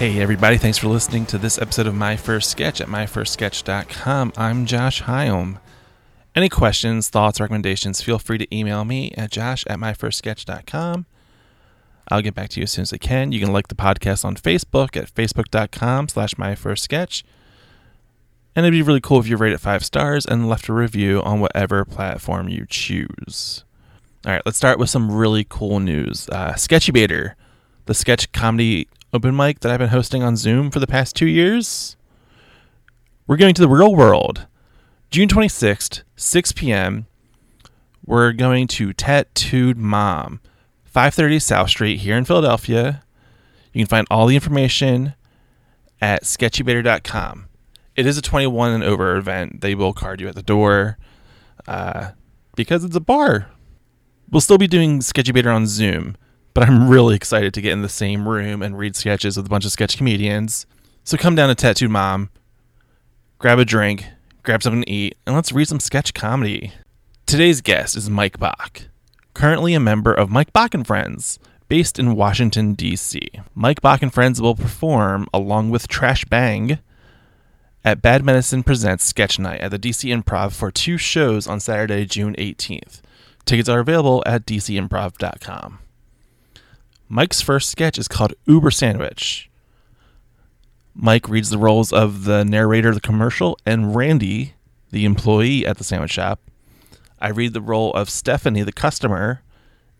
Hey everybody, thanks for listening to this episode of My First Sketch at MyFirstSketch.com. I'm Josh Hyam. Any questions, thoughts, recommendations, feel free to email me at josh at MyFirstSketch.com. I'll get back to you as soon as I can. You can like the podcast on Facebook at Facebook.com/MyFirstSketch. And it'd be really cool if you rate it 5 stars and left a review on whatever platform you choose. All right, let's start with some really cool news. Sketchybater, the sketch comedy open mic that I've been hosting on Zoom for the past 2 years. We're going to the real world. June 26th, 6 p.m., we're going to Tattooed Mom, 530 South Street here in Philadelphia. You can find all the information at Sketchybater.com. It is a 21 and over event. They will card you at the door because it's a bar. We'll still be doing Sketchybater on Zoom, but I'm really excited to get in the same room and read sketches with a bunch of sketch comedians. So come down to Tattooed Mom, grab a drink, grab something to eat, and let's read some sketch comedy. Today's guest is Mike Bach, currently a member of Mike Bach and Friends, based in Washington, D.C. Mike Bach and Friends will perform, along with Trash Bang, at Bad Medicine Presents Sketch Night at the DC Improv for 2 shows on Saturday, June 18th. Tickets are available at dcimprov.com. Mike's first sketch is called Uber Sandwich. Mike reads the roles of the narrator of the commercial and Randy, the employee at the sandwich shop. I read the role of Stephanie, the customer,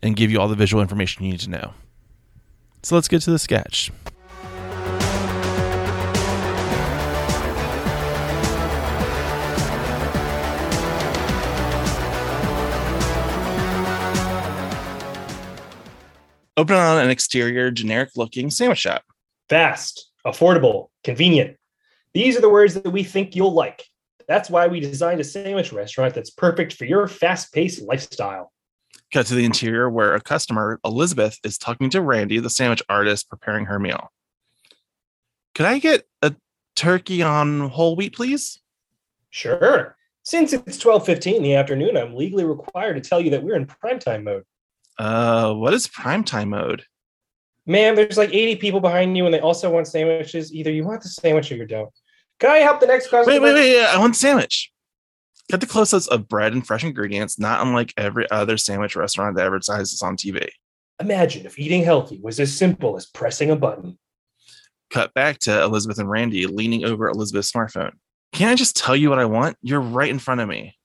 and give you all the visual information you need to know. So let's get to the sketch. Open on an exterior, generic-looking sandwich shop. Fast, affordable, convenient. These are the words that we think you'll like. That's why we designed a sandwich restaurant that's perfect for your fast-paced lifestyle. Cut to the interior where a customer, Elizabeth, is talking to Randy, the sandwich artist, preparing her meal. Could I get a turkey on whole wheat, please? Sure. Since it's 12:15 in the afternoon, I'm legally required to tell you that we're in primetime mode. What is primetime mode? Ma'am, there's like 80 people behind you and they also want sandwiches. Either you want the sandwich or you don't. Can I help the next customer? Wait, I want sandwich. Cut the close-ups of bread and fresh ingredients, not unlike every other sandwich restaurant that advertises on TV. Imagine if eating healthy was as simple as pressing a button. Cut back to Elizabeth and Randy leaning over Elizabeth's smartphone. Can't I just tell you what I want? You're right in front of me.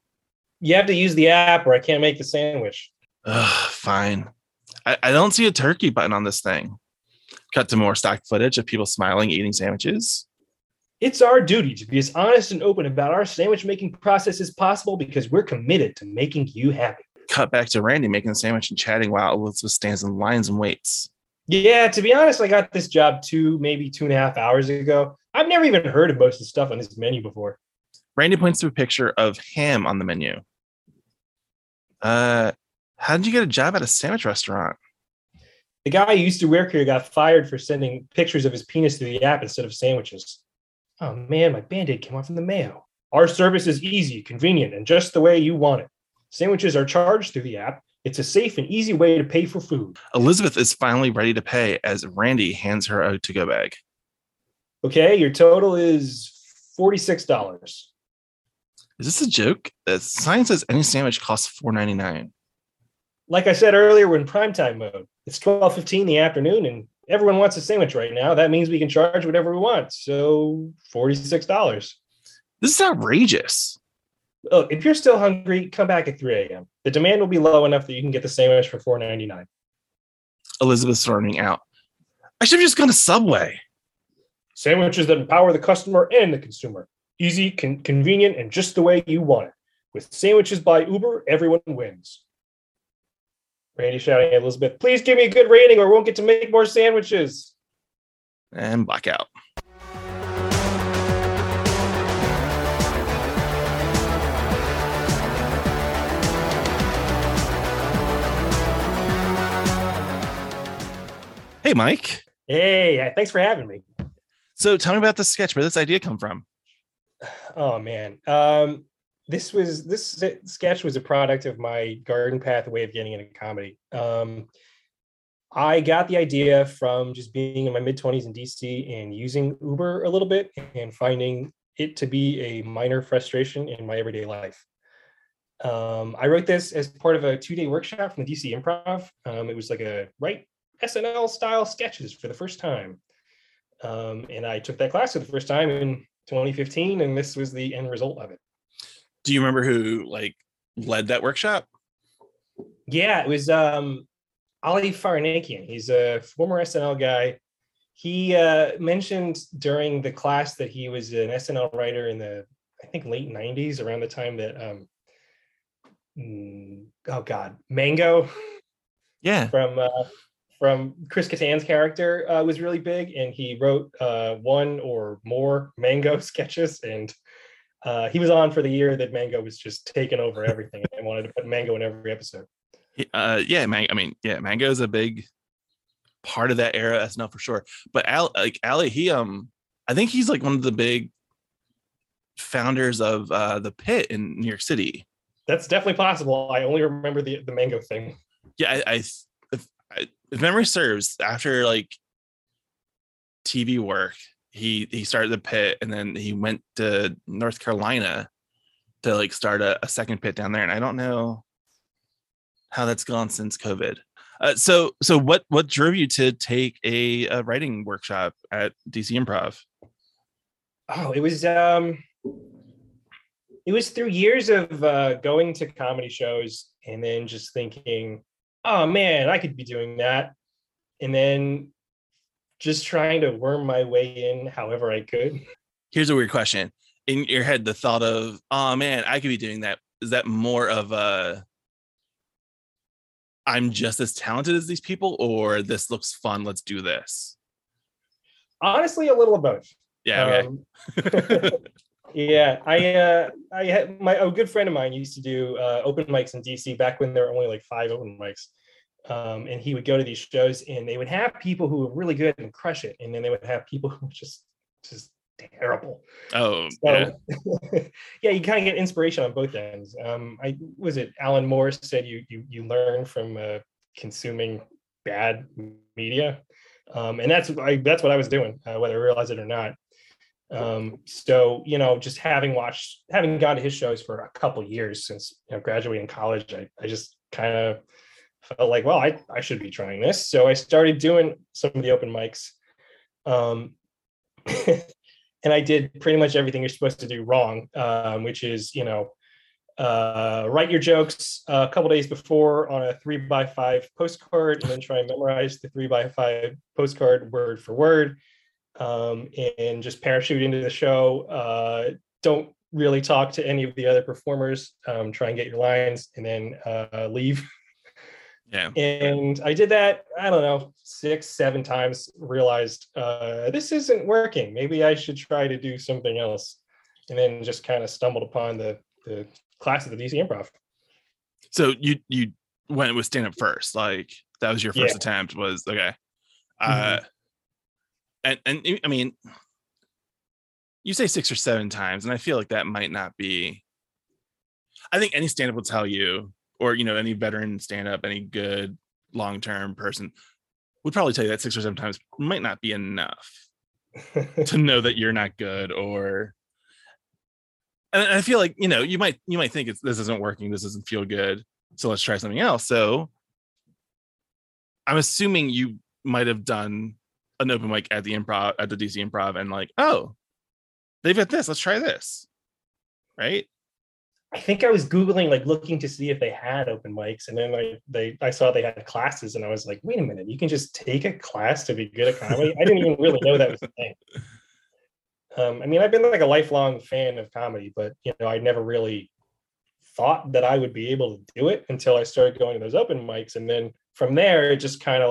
You have to use the app or I can't make the sandwich. Ugh, fine. I don't see a turkey button on this thing. Cut to more stock footage of people smiling, eating sandwiches. It's our duty to be as honest and open about our sandwich-making process as possible because we're committed to making you happy. Cut back to Randy making the sandwich and chatting while Elizabeth stands in lines and waits. Yeah, to be honest, I got this job maybe two and a half hours ago. I've never even heard of most of the stuff on this menu before. Randy points to a picture of ham on the menu. How did you get a job at a sandwich restaurant? The guy who used to work here got fired for sending pictures of his penis through the app instead of sandwiches. Oh man, my Band-Aid came off in the mayo. Our service is easy, convenient, and just the way you want it. Sandwiches are charged through the app. It's a safe and easy way to pay for food. Elizabeth is finally ready to pay as Randy hands her a to-go bag. Okay, your total is $46. Is this a joke? The sign says any sandwich costs $4.99. Like I said earlier, we're in primetime mode. It's 12:15 in the afternoon, and everyone wants a sandwich right now. That means we can charge whatever we want. So $46. This is outrageous. Look, if you're still hungry, come back at 3 a.m. The demand will be low enough that you can get the sandwich for $4.99. Elizabeth's running out. I should have just gone to Subway. Sandwiches that empower the customer and the consumer. Easy, convenient, and just the way you want it. With sandwiches by Uber, everyone wins. Randy shouting at Elizabeth, please give me a good rating or we won't get to make more sandwiches. And blackout. Hey, Mike. Hey, thanks for having me. So tell me about the sketch. Where did this idea come from? Oh, man. This sketch was a product of my garden path way of getting into comedy. I got the idea from just being in my mid-20s in DC and using Uber a little bit and finding it to be a minor frustration in my everyday life. I wrote this as part of a two-day workshop from the DC Improv. It was like a write SNL style sketches for the first time. And I took that class for the first time in 2015, and this was the end result of it. Do you remember who led that workshop? Yeah, it was Ali Farahnakian. He's a former SNL guy. He mentioned during the class that he was an SNL writer in the, I think, late 90s, around the time that, Mango. Yeah. From Chris Kattan's character was really big, and he wrote one or more Mango sketches, and he was on for the year that Mango was just taking over everything and wanted to put Mango in every episode. Mango is a big part of that era SNL for sure. But Ali, he I think he's one of the big founders of the Pit in New York City. That's definitely possible. I only remember the Mango thing. Yeah, if memory serves, after TV work, he started the Pit, and then he went to North Carolina to start a second Pit down there. And I don't know how that's gone since COVID. So what drove you to take a writing workshop at DC Improv? Oh, it was through years of going to comedy shows and then just thinking, oh man, I could be doing that. And then just trying to worm my way in however I could. Here's a weird question. In your head, the thought of, oh man, I could be doing that. Is that more of a, I'm just as talented as these people, or this looks fun, let's do this? Honestly, a little of both. Yeah. Okay. Yeah, I had a good friend of mine used to do open mics in DC back when there were only 5 open mics, and he would go to these shows, and they would have people who were really good and crush it, and then they would have people who were just terrible. Oh, so, yeah. Yeah, you kind of get inspiration on both ends. Alan Moore said you learn from consuming bad media, and that's what I was doing, whether I realized it or not. So, just having gone to his shows for a couple years since graduating college, I just kind of felt like, well, I should be trying this. So I started doing some of the open mics, and I did pretty much everything you're supposed to do wrong, which is, write your jokes a couple days before on a 3x5 postcard, and then try and memorize the 3x5 postcard word for word. And just parachute into the show. Don't really talk to any of the other performers. Try and get your lines, and then leave. Yeah. And I did that, I don't know, 6-7 times. Realized this isn't working. Maybe I should try to do something else. And then just kind of stumbled upon the class at the DC Improv. So you went with stand up first. That was your first attempt. Was okay. Mm-hmm. And I mean, you say 6 or 7 times, and I feel like that might not be. I think any stand-up will tell you, or any veteran stand-up, any good long-term person would probably tell you that 6 or 7 times might not be enough to know that you're not good. Or, and I feel like you might think this isn't working, this doesn't feel good, so let's try something else. So, I'm assuming you might have done an open mic at the Improv, at the DC Improv, and they've got this, let's try this, right? I think I was Googling, looking to see if they had open mics, and then I saw they had classes, and I was like, wait a minute, you can just take a class to be good at comedy? I didn't even really know that was a thing. I've been a lifelong fan of comedy, but I never really thought that I would be able to do it until I started going to those open mics, and then from there, it just kind of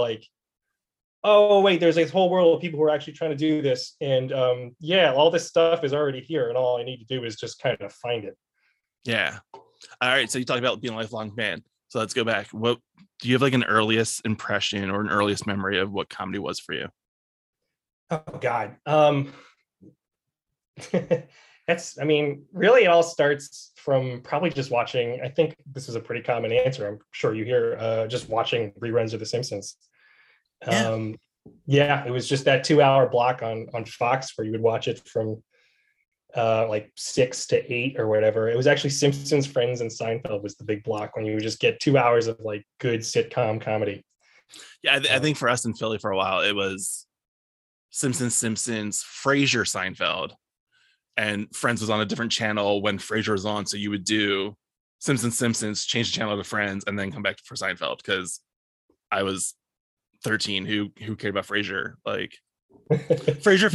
oh, wait, there's this whole world of people who are actually trying to do this. And all this stuff is already here. And all I need to do is just kind of find it. Yeah. All right. So you talked about being a lifelong fan. So let's go back. What do you have an earliest impression or an earliest memory of what comedy was for you? Oh, God. Really it all starts from probably just watching. I think this is a pretty common answer. I'm sure you hear just watching reruns of The Simpsons. Yeah. It was just that 2-hour block on Fox where you would watch it from like 6 to 8 or whatever. It was actually Simpsons, Friends, and Seinfeld was the big block when you would just get 2 hours of like good sitcom comedy. Yeah, I think for us in Philly for a while, it was Simpsons, Frasier, Seinfeld, and Friends was on a different channel when Frasier was on. So you would do Simpsons, change the channel to Friends, and then come back for Seinfeld because I was 13. Who cared about Frasier? Like Frasier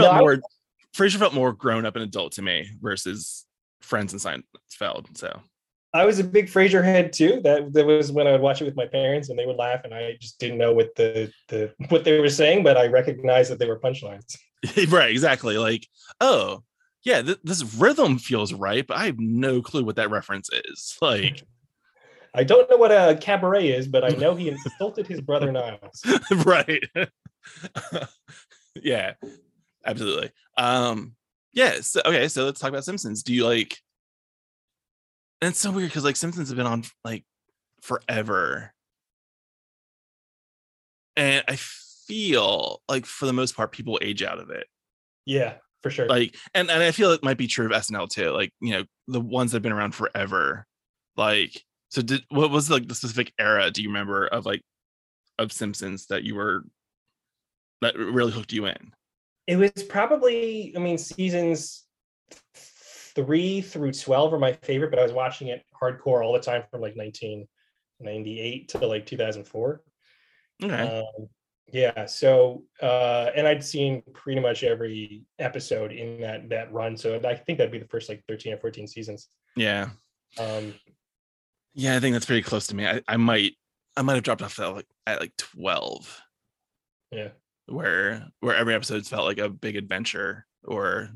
felt more grown up and adult to me versus Friends and Seinfeld. So I was a big Frasier head too. That was when I would watch it with my parents and they would laugh and I just didn't know what the what they were saying, but I recognized that they were punchlines. Right, exactly. Like, oh yeah, this rhythm feels right, but I have no clue what that reference is. Like, I don't know what a cabaret is, but I know he insulted his brother Niles. Right. Yeah, absolutely. So, okay, so let's talk about Simpsons. Do you like? And it's so weird because like Simpsons have been on like forever. And I feel like for the most part, people age out of it. Yeah, for sure. Like, and I feel it might be true of SNL too. Like, you know, the ones that have been around forever. Like, so what was like the specific era do you remember of like of Simpsons that really hooked you in? It was probably, seasons 3 through 12 are my favorite, but I was watching it hardcore all the time from like 1998 to like 2004. Okay. And I'd seen pretty much every episode in that run, so I think that'd be the first like 13 or 14 seasons. Yeah. I think that's pretty close to me. I might have dropped off at 12. Yeah. Where every episode felt like a big adventure or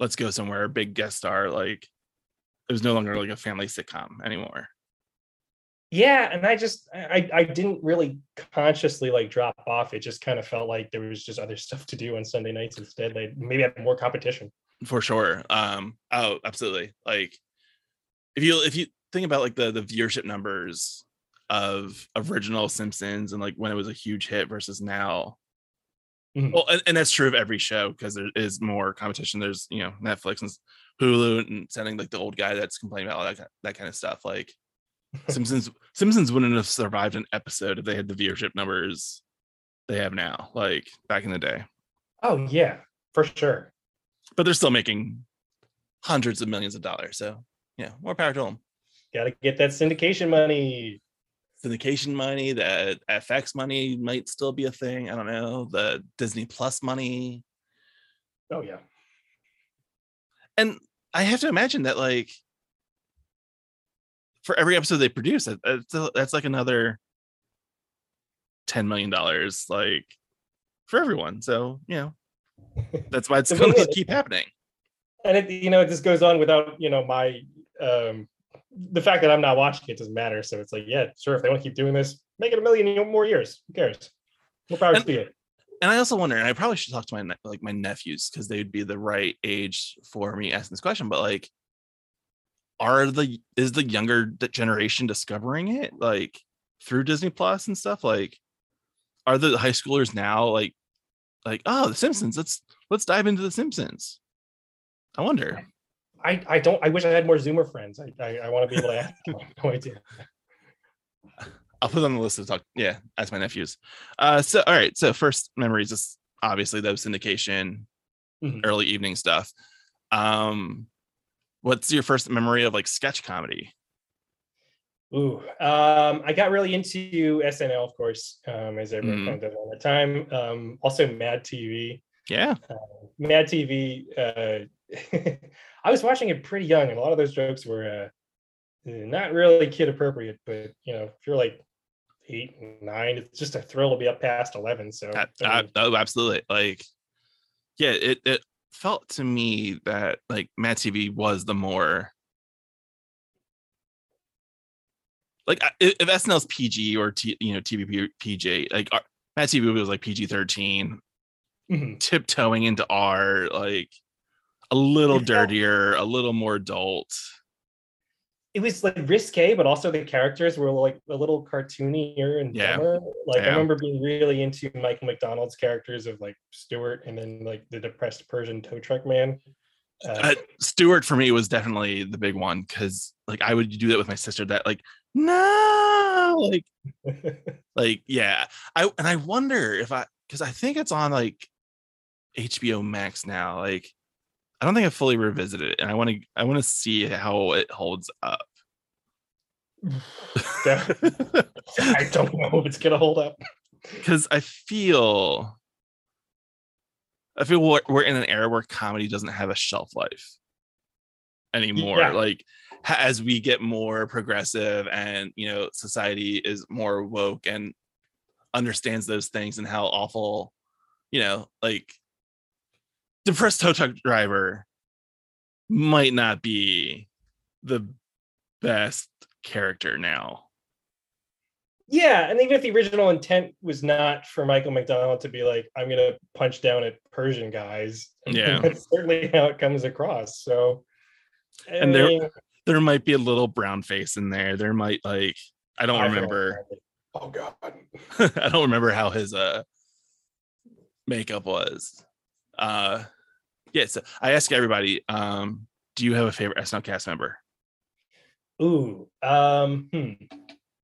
let's go somewhere, big guest star. Like it was no longer like a family sitcom anymore. Yeah, and I didn't really consciously like drop off. It just kind of felt like there was just other stuff to do on Sunday nights instead. Like maybe I had more competition. For sure. Oh, absolutely. Like if you think about like the viewership numbers of original Simpsons and like when it was a huge hit versus now. Mm-hmm. Well, and that's true of every show because there is more competition. There's, you know, Netflix and Hulu and sounding like the old guy that's complaining about all that kind of stuff. Like Simpsons wouldn't have survived an episode if they had the viewership numbers they have now, like back in the day. Oh yeah, for sure. But they're still making hundreds of millions of dollars. So yeah, more power to them. Got to get that syndication money. That FX money might still be a thing. I don't know. The Disney Plus money. Oh yeah. And I have to imagine that like for every episode they produce, that's like another $10 million, like for everyone. So you know, that's why it's going to keep happening. And it just goes on without my. The fact that I'm not watching it doesn't matter. So it's like, yeah, sure. If they want to keep doing this, make it a million more years. Who cares? We'll probably see it. And I also wonder, and I probably should talk to my nephews because they'd be the right age for me asking this question. But like, is the younger generation discovering it like through Disney Plus and stuff? Like, are the high schoolers now like oh, The Simpsons? Let's dive into The Simpsons. I wonder. I wish I had more Zoomer friends. I want to be able to ask them. No idea. I'll put it on the list to talk. Yeah, ask my nephews. All right. So first memories is obviously those syndication, early evening stuff. What's your first memory of like sketch comedy? Ooh, I got really into SNL, of course, as everyone found out all the time. Also Mad TV. Yeah. Mad TV. I was watching it pretty young, and a lot of those jokes were not really kid appropriate. But if you're like 8, 9, it's just a thrill to be up past 11. So, absolutely. Like, yeah, it felt to me that like Mad TV was the more like if SNL's PG or TV PG, like Mad TV was like PG-13, tiptoeing into R, like. A little dirtier, a little more adult. it was like risque, but also the characters were like a little cartoonier and dumber. Like I remember being really into Michael McDonald's characters of like Stewart and then like the depressed Persian tow truck man. Stewart for me was definitely the big one because like I would do that with my sister. That like no, like I wonder if I because I think it's on like HBO Max now. Like I don't think I fully revisited it, and I want to see how it holds up. I don't know if it's gonna hold up because I feel we're in an era where comedy doesn't have a shelf life anymore. Yeah. Like as we get more progressive and, you know, society is more woke and understands those things and how awful, you know, like depressed tow truck driver might not be the best character now. Yeah, and even if the original intent was not for Michael McDonald to be like, I'm going to punch down at Persian guys, that's certainly how it comes across. So, and there might be a little brown face in there. There might, like, I don't remember. Oh, God. I don't remember how his makeup was. So I ask everybody, do you have a favorite SNL cast member? Ooh,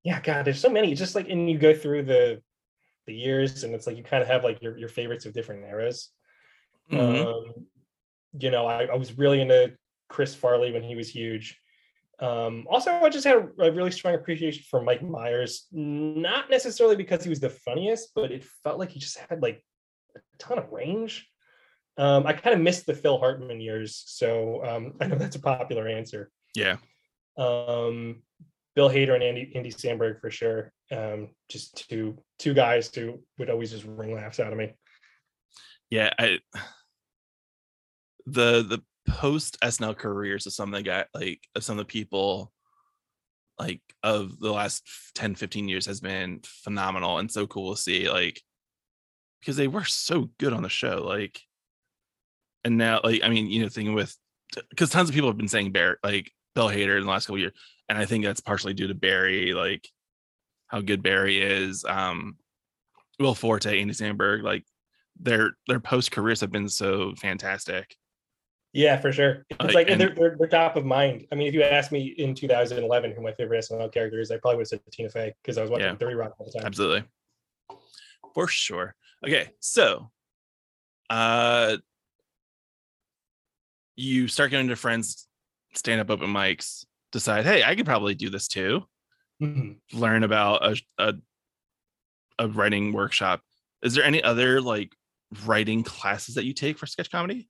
yeah, God, there's so many. It's just like, and you go through the years, and it's like you kind of have like your favorites of different eras. Mm-hmm. You know, I was really into Chris Farley when he was huge. Also, I just had a really strong appreciation for Mike Myers, not necessarily because he was the funniest, but it felt like he just had like a ton of range. I kind of missed the Phil Hartman years, so I know that's a popular answer. Yeah. Bill Hader and Andy Samberg for sure. Just two guys who would always just wring laughs out of me. Yeah, the post SNL careers of some of the guy, like of some of the people, like of the last 10, 15 years has been phenomenal and so cool to see. Like because they were so good on the show. Like, and now, like I mean, you know, thing with because tons of people have been saying Bill Hader in the last couple of years. And I think that's partially due to Barry, like how good Barry is. Will Forte, Andy Samberg, like their post careers have been so fantastic. Yeah, for sure. It's like and they're top of mind. I mean, if you asked me in 2011 who my favorite SNL character is, I probably would have said Tina Fey because I was watching 30 Rock all the time. Absolutely, for sure. Okay, so you start going to friends, stand up open mics. Decide, hey, I could probably do this too. Mm-hmm. Learn about a writing workshop. Is there any other like writing classes that you take for sketch comedy?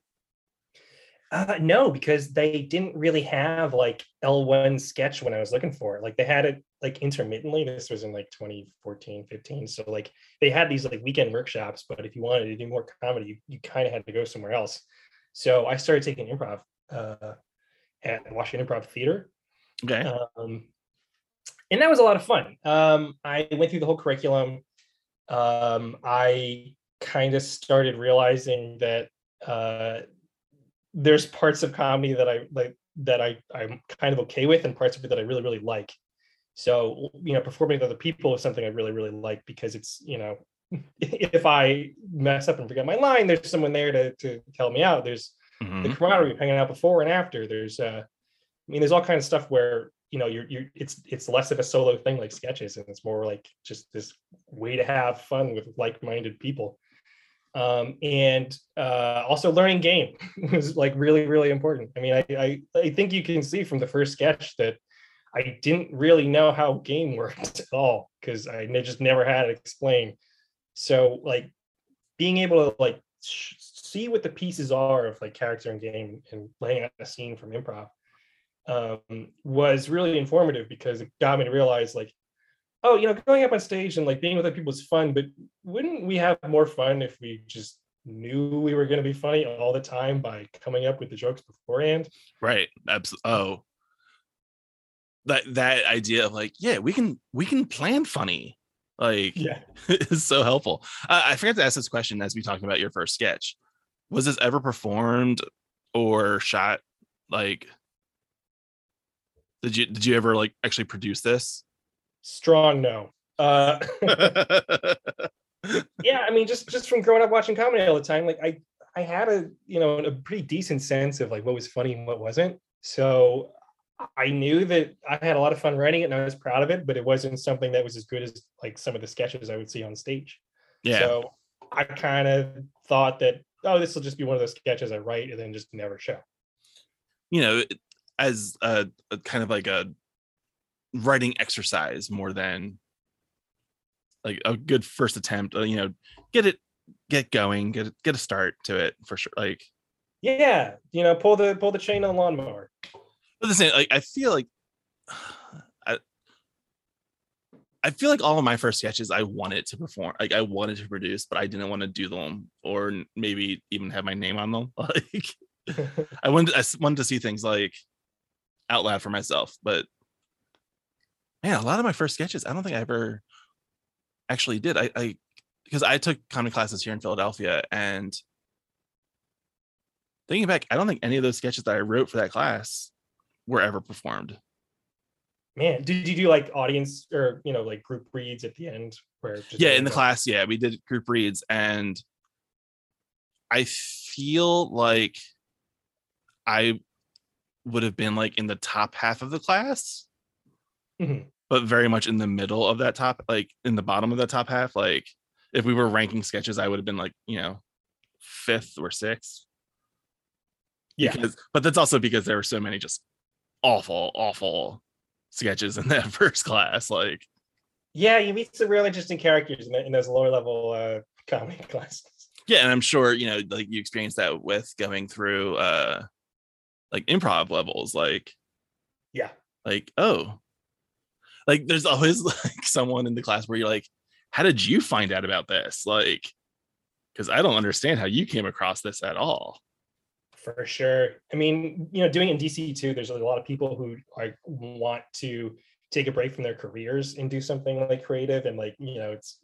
No, because they didn't really have like L1 sketch when I was looking for it. Like they had it like intermittently. This was in like 2014, 15. So like they had these like weekend workshops, but if you wanted to do more comedy, you kind of had to go somewhere else. So I started taking improv at Washington Improv Theater. Okay. And that was a lot of fun. I went through the whole curriculum. I kind of started realizing that there's parts of comedy that I like that I'm kind of okay with, and parts of it that I really, really like. So, you know, performing with other people is something I really, really like because it's, you know, if I mess up and forget my line, there's someone there to help me out. There's mm-hmm. the camaraderie hanging out before and after. There's I mean, there's all kinds of stuff where, you know, it's less of a solo thing like sketches, and it's more like just this way to have fun with like-minded people. And also learning game was like really, really important. I mean, I think you can see from the first sketch that I didn't really know how game worked at all because I just never had it explained. So like being able to like see what the pieces are of like character and game and laying out a scene from improv was really informative because it got me to realize like, oh, you know, going up on stage and like being with other people is fun, but wouldn't we have more fun if we just knew we were going to be funny all the time by coming up with the jokes beforehand? Right. Absolutely. Oh, that idea of like, yeah, we can plan funny. Like, yeah. It's so helpful. I forgot to ask this question as we talked about your first sketch. Was this ever performed or shot like Did you ever like actually produce this? Strong no. Yeah, I mean, just from growing up watching comedy all the time, like I had a pretty decent sense of like what was funny and what wasn't. So I knew that I had a lot of fun writing it and I was proud of it, but it wasn't something that was as good as like some of the sketches I would see on stage. Yeah. So I kind of thought that, oh, this will just be one of those sketches I write and then just never show. You know, as a kind of like a writing exercise more than like a good first attempt, you know, get going, get a start to it for sure. Like, yeah, you know, pull the chain on the lawnmower. But the same, like, I feel like I feel like all of my first sketches I wanted to perform, like I wanted to produce, but I didn't want to do them or maybe even have my name on them. Like I wanted to see things like out loud for myself, but man, a lot of my first sketches I don't think I ever actually did. I because I took comedy classes here in Philadelphia, and thinking back, I don't think any of those sketches that I wrote for that class were ever performed. Man, did you do like audience or, you know, like group reads at the end? Class, yeah, we did group reads, and I feel like I would have been like in the top half of the class, mm-hmm. but very much in the middle of that top, like in the bottom of that top half. Like if we were ranking sketches, I would have been like, you know, 5th or 6th. Yeah, but that's also because there were so many just awful sketches in that first class. Like, yeah, you meet some real interesting characters in those lower level comedy classes. Yeah, and I'm sure, you know, like you experienced that with going through like improv levels. Like, yeah, like, oh, like there's always like someone in the class where you're like, how did you find out about this? Like, because I don't understand how you came across this at all. For sure. I mean, you know, doing it in DC too, there's a lot of people who like want to take a break from their careers and do something like creative, and like, you know, it's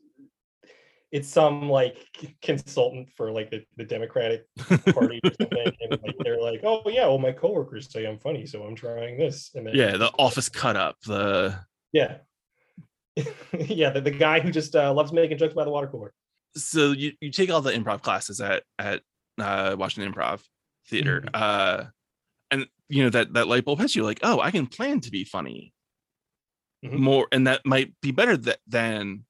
some like consultant for like the Democratic Party or something, and like they're like, oh yeah, well my coworkers say I'm funny, so I'm trying this. And then, yeah, the office cut up. The guy who just loves making jokes by the water cooler. So you take all the improv classes at Washington Improv Theater, and you know that light bulb hits you like, oh, I can plan to be funny more, and that might be better than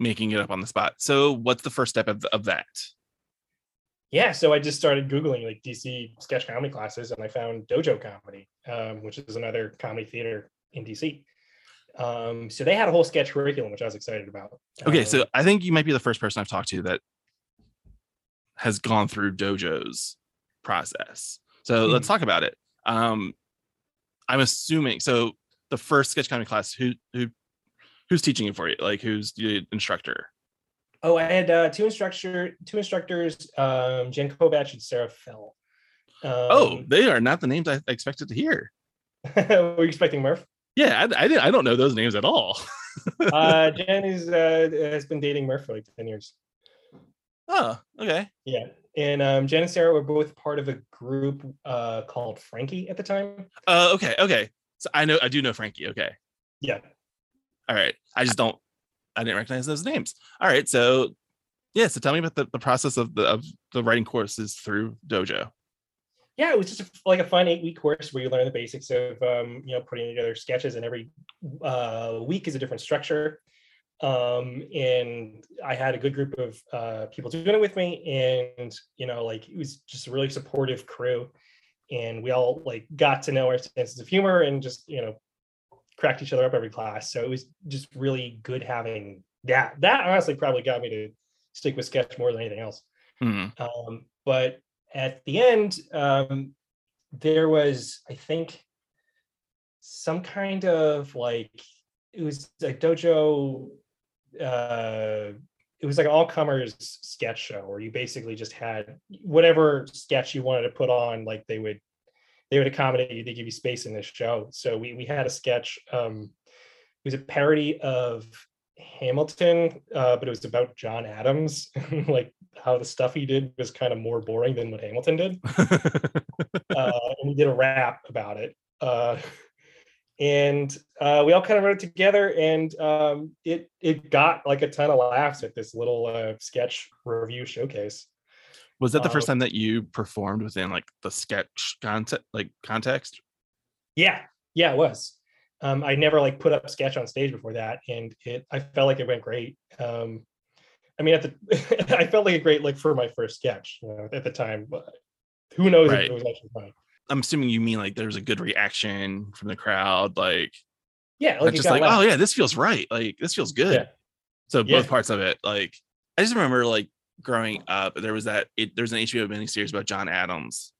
making it up on the spot. So what's the first step of that? Yeah, so I just started Googling like DC sketch comedy classes, and I found Dojo Comedy, which is another comedy theater in DC. So they had a whole sketch curriculum, which I was excited about. Okay, so I think you might be the first person I've talked to that has gone through Dojo's process. So let's talk about it. I'm assuming, so the first sketch comedy class, who's teaching it for you? Like, who's the instructor? Oh, I had two instructors, Jen Kobach and Sarah Fell. Oh, they are not the names I expected to hear. Were you expecting Murph? Yeah, I don't know those names at all. Jen has been dating Murph for like 10 years. Oh, okay. Yeah. And Jen and Sarah were both part of a group called Frankie at the time. Okay. So I do know Frankie. Okay. Yeah. All right. I didn't recognize those names. All right. So yeah. So tell me about the process of the writing courses through Dojo. Yeah, it was just like a fun 8-week course where you learn the basics of, you know, putting together sketches, and every week is a different structure. And I had a good group of people doing it with me, and you know, like it was just a really supportive crew, and we all like got to know our senses of humor and just, you know, cracked each other up every class. So it was just really good having that. That honestly probably got me to stick with sketch more than anything else. But at the end, there was, I think, some kind of like, it was like Dojo. It was like an all-comers sketch show where you basically just had whatever sketch you wanted to put on, like they would accommodate you, they give you space in this show. So we had a sketch, it was a parody of Hamilton, but it was about John Adams, like how the stuff he did was kind of more boring than what Hamilton did. And we did a rap about it. And we all kind of wrote it together, and it got like a ton of laughs at this little sketch review showcase. Was that the first time that you performed within like the sketch context? Yeah, it was. I never like put up sketch on stage before that, and I felt like it went great. I mean, I felt like it great like for my first sketch, you know, at the time. But who knows if it was actually funny? I'm assuming you mean like there was a good reaction from the crowd, like oh yeah, this feels right, like this feels good. Yeah. So both parts of it. Like I just remember like growing up, there was there's an HBO miniseries about John Adams.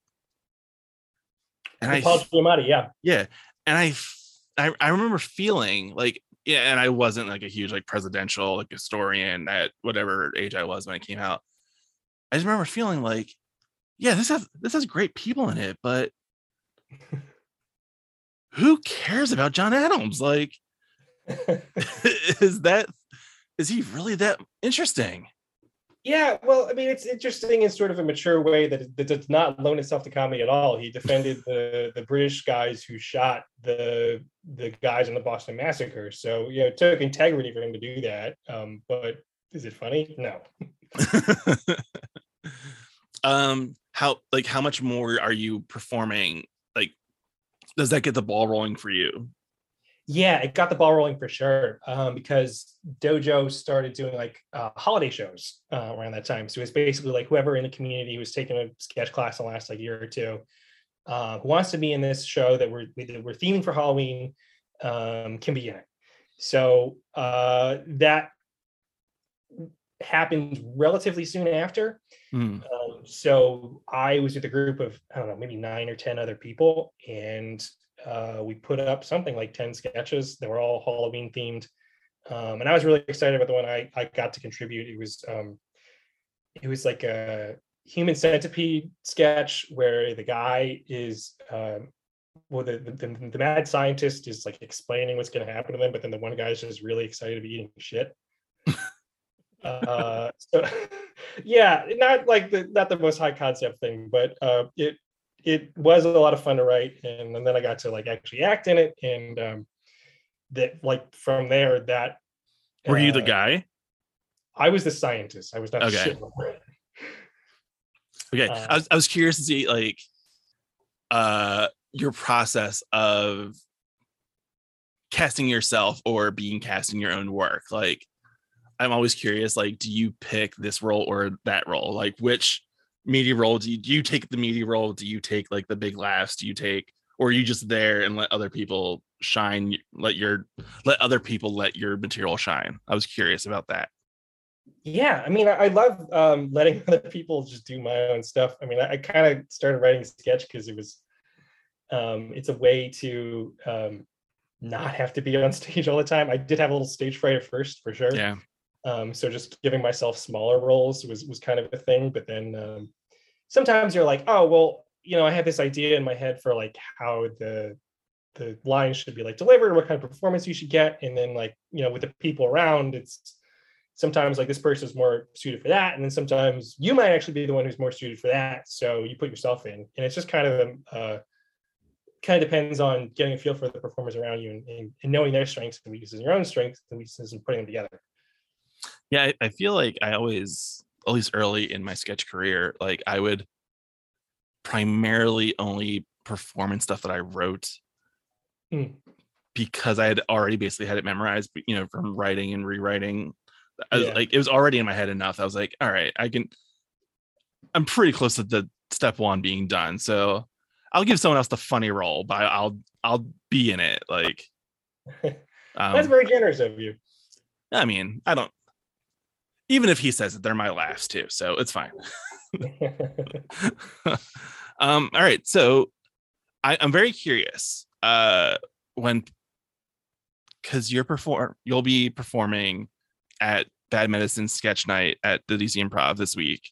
And Paul Giamatti, yeah. And I remember feeling like, yeah, and I wasn't like a huge like presidential like historian at whatever age I was when it came out. I just remember feeling like, yeah, this has great people in it, but who cares about John Adams? Like, is he really that interesting? Yeah, well, I mean, it's interesting in sort of a mature way that does not loan itself to comedy at all. He defended the British guys who shot the guys in the Boston Massacre. So, you know, it took integrity for him to do that. But is it funny? No. How much more are you performing? Like, does that get the ball rolling for you? Yeah, it got the ball rolling for sure, because Dojo started doing like holiday shows around that time. So it's basically like whoever in the community who's taking a sketch class in the last like year or two who wants to be in this show that we're theming for Halloween can be in it. So that happened relatively soon after. So I was with a group of, I don't know, maybe 9 or 10 other people, and we put up something like 10 sketches that were all Halloween themed. And I was really excited about the one I got to contribute. It was like a human centipede sketch where the guy is the mad scientist is like explaining what's going to happen to them, but then the one guy's just really excited to be eating shit. So yeah, not the most high concept thing, but it was a lot of fun to write, and then I got to like actually act in it, and that like from there that. Were you the guy? I was the scientist. I was not okay. Okay, I was curious to see like your process of casting yourself or being cast in your own work, like. I'm always curious, like, do you pick this role or that role? Like, which meaty role do you take the meaty role? Do you take like the big laughs? Or are you just there and let other people shine? Let your material shine. I was curious about that. Yeah. I mean, I love letting other people just do my own stuff. I mean, I kind of started writing sketch because it was, it's a way to not have to be on stage all the time. I did have a little stage fright at first, for sure. Yeah. So just giving myself smaller roles was kind of a thing, but then sometimes you're like, oh, well, you know, I have this idea in my head for like how the lines should be like delivered, what kind of performance you should get. And then like, you know, with the people around, it's sometimes like this person is more suited for that. And then sometimes you might actually be the one who's more suited for that. So you put yourself in, and it's just kind of depends on getting a feel for the performers around you and knowing their strengths and weaknesses, your own strengths and weaknesses, and putting them together. Yeah, I feel like I always, at least early in my sketch career, like I would primarily only perform in stuff that I wrote because I had already basically had it memorized, you know, from writing and rewriting. Like, it was already in my head enough. I was like, all right, I'm pretty close to the step one being done. So I'll give someone else the funny role, but I'll be in it. Like, that's very generous of you. I mean, I don't. Even if he says it, they're my laughs too, so it's fine. All right, so I'm very curious because you'll be performing at Bad Medicine Sketch Night at the DC Improv this week,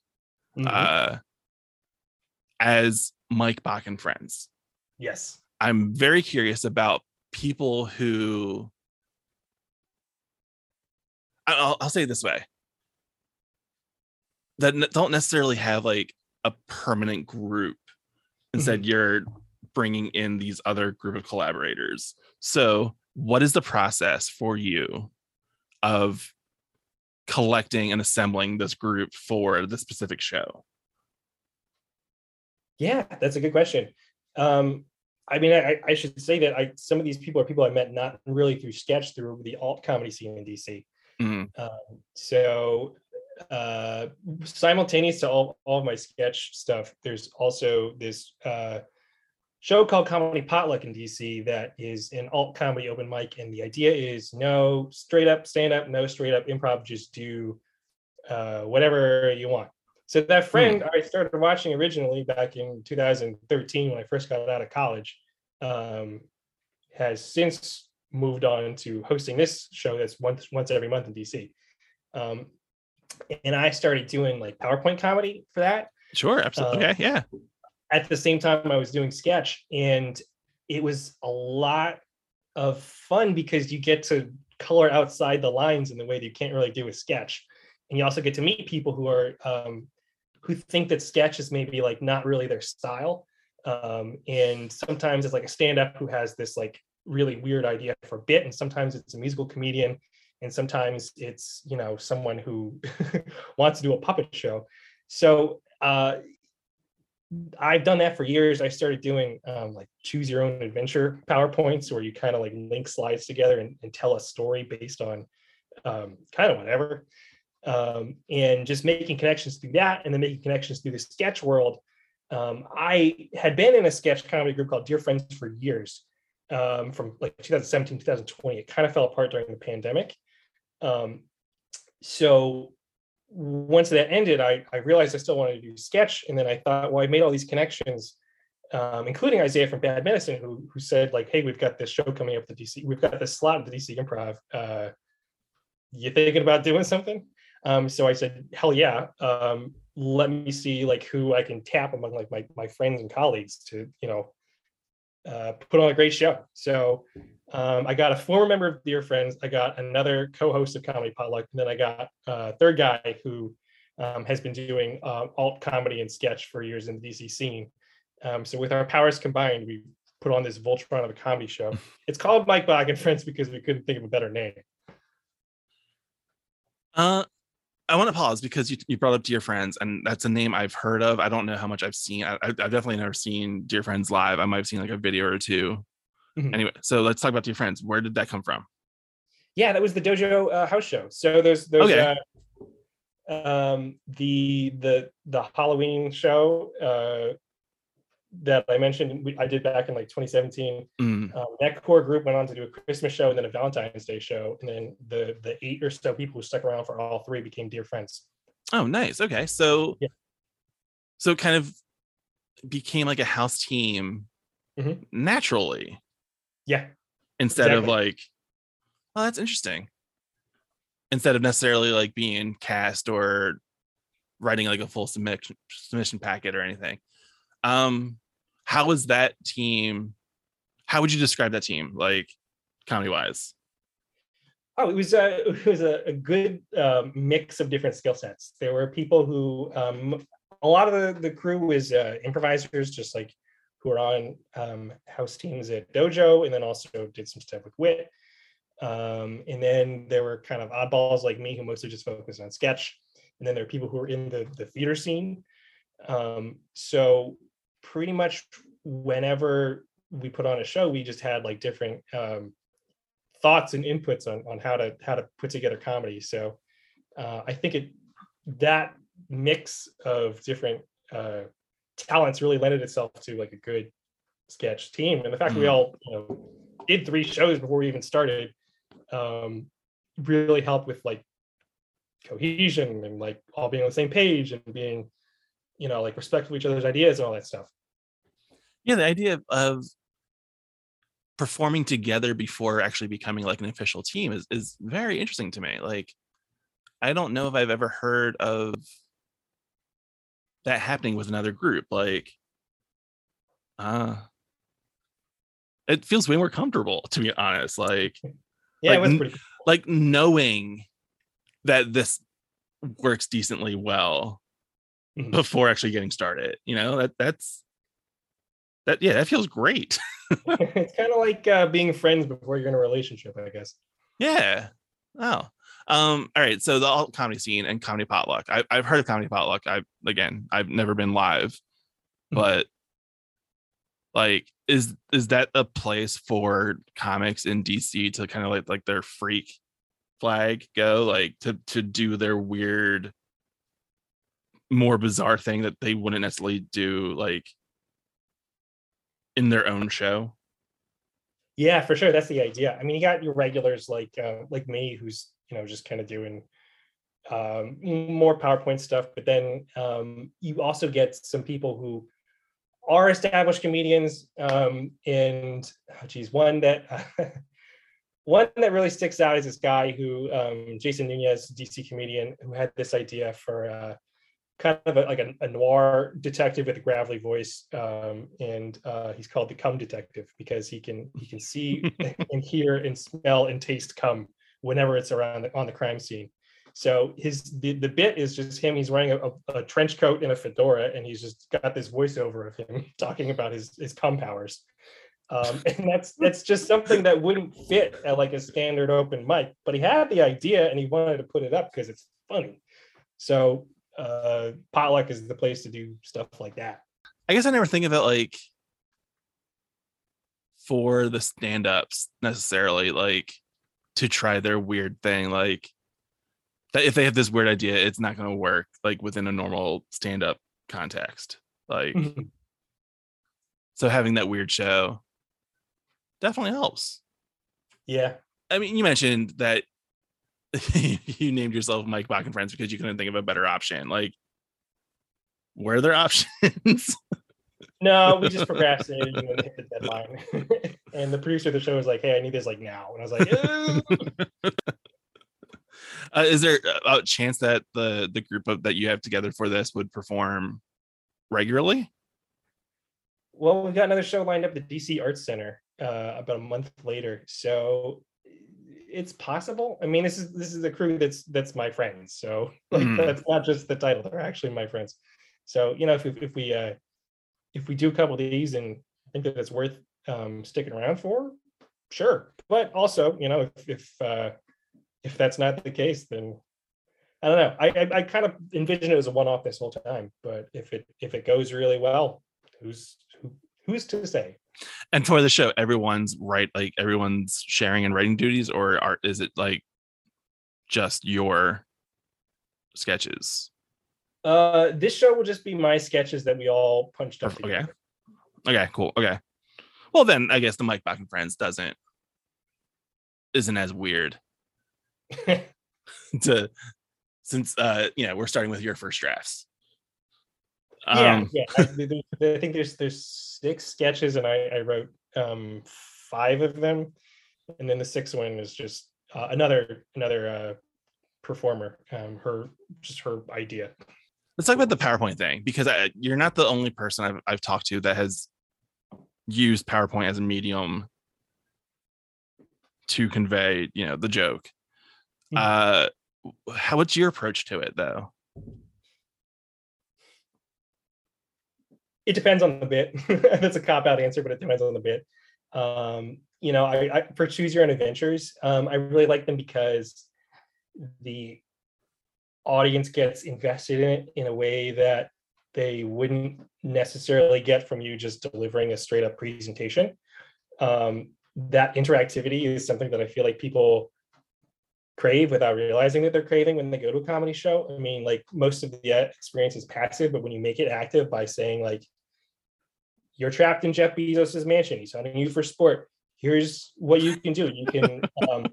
as Mike Bach and Friends. Yes, I'm very curious about people who. I'll say it this way. That don't necessarily have like a permanent group. Instead, you're bringing in these other group of collaborators. So what is the process for you of collecting and assembling this group for the specific show? Yeah, that's a good question. I should say that some of these people are people I met not really through sketch, through the alt comedy scene in DC. Mm-hmm. Simultaneous to all of my sketch stuff, there's also this show called Comedy Potluck in DC that is an alt comedy open mic, and the idea is no straight up stand up, no straight up improv, just do whatever you want. So that friend I started watching originally back in 2013 when I first got out of college, has since moved on to hosting this show that's once every month in DC. And I started doing like PowerPoint comedy for that. Sure, absolutely. Okay, yeah. At the same time I was doing sketch, and it was a lot of fun because you get to color outside the lines in the way that you can't really do with sketch. And you also get to meet people who are who think that sketch is maybe like not really their style. And sometimes it's like a stand-up who has this like really weird idea for a bit. And sometimes it's a musical comedian. And sometimes it's, you know, someone who wants to do a puppet show. So I've done that for years. I started doing like choose your own adventure PowerPoints where you kind of like link slides together and tell a story based on kind of whatever. And just making connections through that, and then making connections through the sketch world. I had been in a sketch comedy group called Dear Friends for years, from like 2017, 2020. It kind of fell apart during the pandemic. So once that ended, I realized I still wanted to do sketch. And then I thought, well, I made all these connections, including Isaiah from Bad Medicine, who said like, hey, we've got this show coming up at the DC. We've got this slot at the DC Improv. You thinking about doing something? So I said, hell yeah. Let me see like who I can tap among like my friends and colleagues to, you know, put on a great show. So I got a former member of Dear Friends. I got another co-host of Comedy Potluck. And then I got a third guy who has been doing alt comedy and sketch for years in the DC scene. So with our powers combined, we put on this Voltron of a comedy show. It's called Mike Bach and Friends because we couldn't think of a better name. I want to pause because you brought up Dear Friends, and that's a name I've heard of. I don't know how much I've seen. I've definitely never seen Dear Friends live. I might have seen like a video or two. Mm-hmm. Anyway, so let's talk about Dear Friends. Where did that come from? Yeah, that was the Dojo house show. So there's okay. The Halloween show that I mentioned I did back in like 2017. That core group went on to do a Christmas show and then a Valentine's Day show, and then the eight or so people who stuck around for all three became Dear Friends. Oh, nice. Okay, so yeah. So it kind of became like a house team naturally. Yeah, instead exactly. of like, oh, that's interesting. Instead of necessarily like being cast or writing like a full submission packet or anything. How was that team? How would you describe that team, like comedy wise? Oh, it was a good mix of different skill sets. There were people who a lot of the crew was improvisers, just like who were on house teams at Dojo, and then also did some stuff with Wit. And then there were kind of oddballs like me who mostly just focused on sketch. And then there are people who were in the theater scene. So pretty much whenever we put on a show, we just had like different thoughts and inputs on how to put together comedy. So I think that mix of different talents really lended itself to like a good sketch team. And the fact that we all, you know, did three shows before we even started really helped with like cohesion and like all being on the same page and being, you know, like respect for each other's ideas and all that stuff. Yeah, the idea of performing together before actually becoming like an official team is very interesting to me. Like, I don't know if I've ever heard of that happening with another group. Like, it feels way more comfortable, to be honest. Like, yeah, like, it was pretty cool. Like knowing that this works decently well before actually getting started, you know, that's that feels great. It's kind of like being friends before you're in a relationship, I guess. Yeah. Oh. All right. So the alt comedy scene and Comedy Potluck. I've heard of Comedy Potluck. I've never been live, but like, is that a place for comics in DC to kind of like their freak flag go, like to do their weird, more bizarre thing that they wouldn't necessarily do like in their own show? Yeah, for sure. That's the idea. I mean, you got your regulars like me, who's, you know, just kind of doing more PowerPoint stuff. But then you also get some people who are established comedians. And one that really sticks out is this guy who Jason Nunez, DC comedian, who had this idea for kind of a noir detective with a gravelly voice, and he's called the Cum Detective because he can see and hear and smell and taste cum whenever it's around on the crime scene. So the bit is just him. He's wearing a trench coat and a fedora, and he's just got this voiceover of him talking about his cum powers, and that's just something that wouldn't fit at like a standard open mic. But he had the idea and he wanted to put it up because it's funny. So Potluck is the place to do stuff like that. I guess I never think of it like for the stand-ups necessarily, like to try their weird thing. Like that if they have this weird idea, it's not going to work like within a normal stand-up context. Like, so having that weird show definitely helps. Yeah. I mean, you mentioned that you named yourself Mike Bach and Friends because you couldn't think of a better option. Like, were there options? No, we just procrastinated and hit the deadline. And the producer of the show was like, "Hey, I need this like now." And I was like, "Is there a chance that the group that you have together for this would perform regularly?" Well, we've got another show lined up at the DC Arts Center about a month later, so it's possible. I mean, this is a crew that's my friends. So like, that's not just the title; they're actually my friends. So you know, if we do a couple of these and think that it's worth sticking around for, sure. But also, you know, if that's not the case, then I don't know. I kind of envision it as a one-off this whole time. But if it goes really well, who's to say? And for the show, everyone's sharing and writing duties, or is it like just your sketches? This show will just be my sketches that we all punched up together. Okay, cool. Okay. Well, then I guess the Mike Bach and Friends isn't as weird. since you know, we're starting with your first drafts. I think there's 6 sketches, and I wrote 5 of them, and then the 6th one is just another performer, her idea. Let's talk about the PowerPoint thing, because you're not the only person I've talked to that has used PowerPoint as a medium to convey, you know, the joke. What's your approach to it though? It depends on the bit. That's a cop-out answer, but it depends on the bit. You know, I for Choose Your Own Adventures, I really like them because the audience gets invested in it in a way that they wouldn't necessarily get from you just delivering a straight-up presentation. That interactivity is something that I feel like people crave without realizing that they're craving when they go to a comedy show. I mean, like, most of the experience is passive, but when you make it active by saying like, "You're trapped in Jeff Bezos's mansion. He's hunting you for sport. Here's what you can do. You can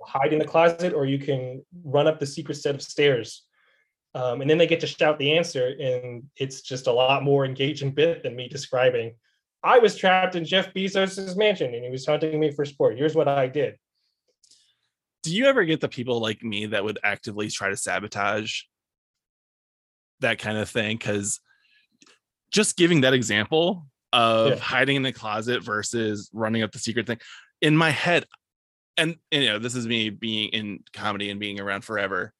hide in the closet, or you can run up the secret set of stairs." And then they get to shout the answer, and it's just a lot more engaging bit than me describing, "I was trapped in Jeff Bezos's mansion and he was hunting me for sport. Here's what I did." Do you ever get the people like me that would actively try to sabotage that kind of thing? Because just giving that example of hiding in the closet versus running up the secret thing in my head, and you know, this is me being in comedy and being around forever,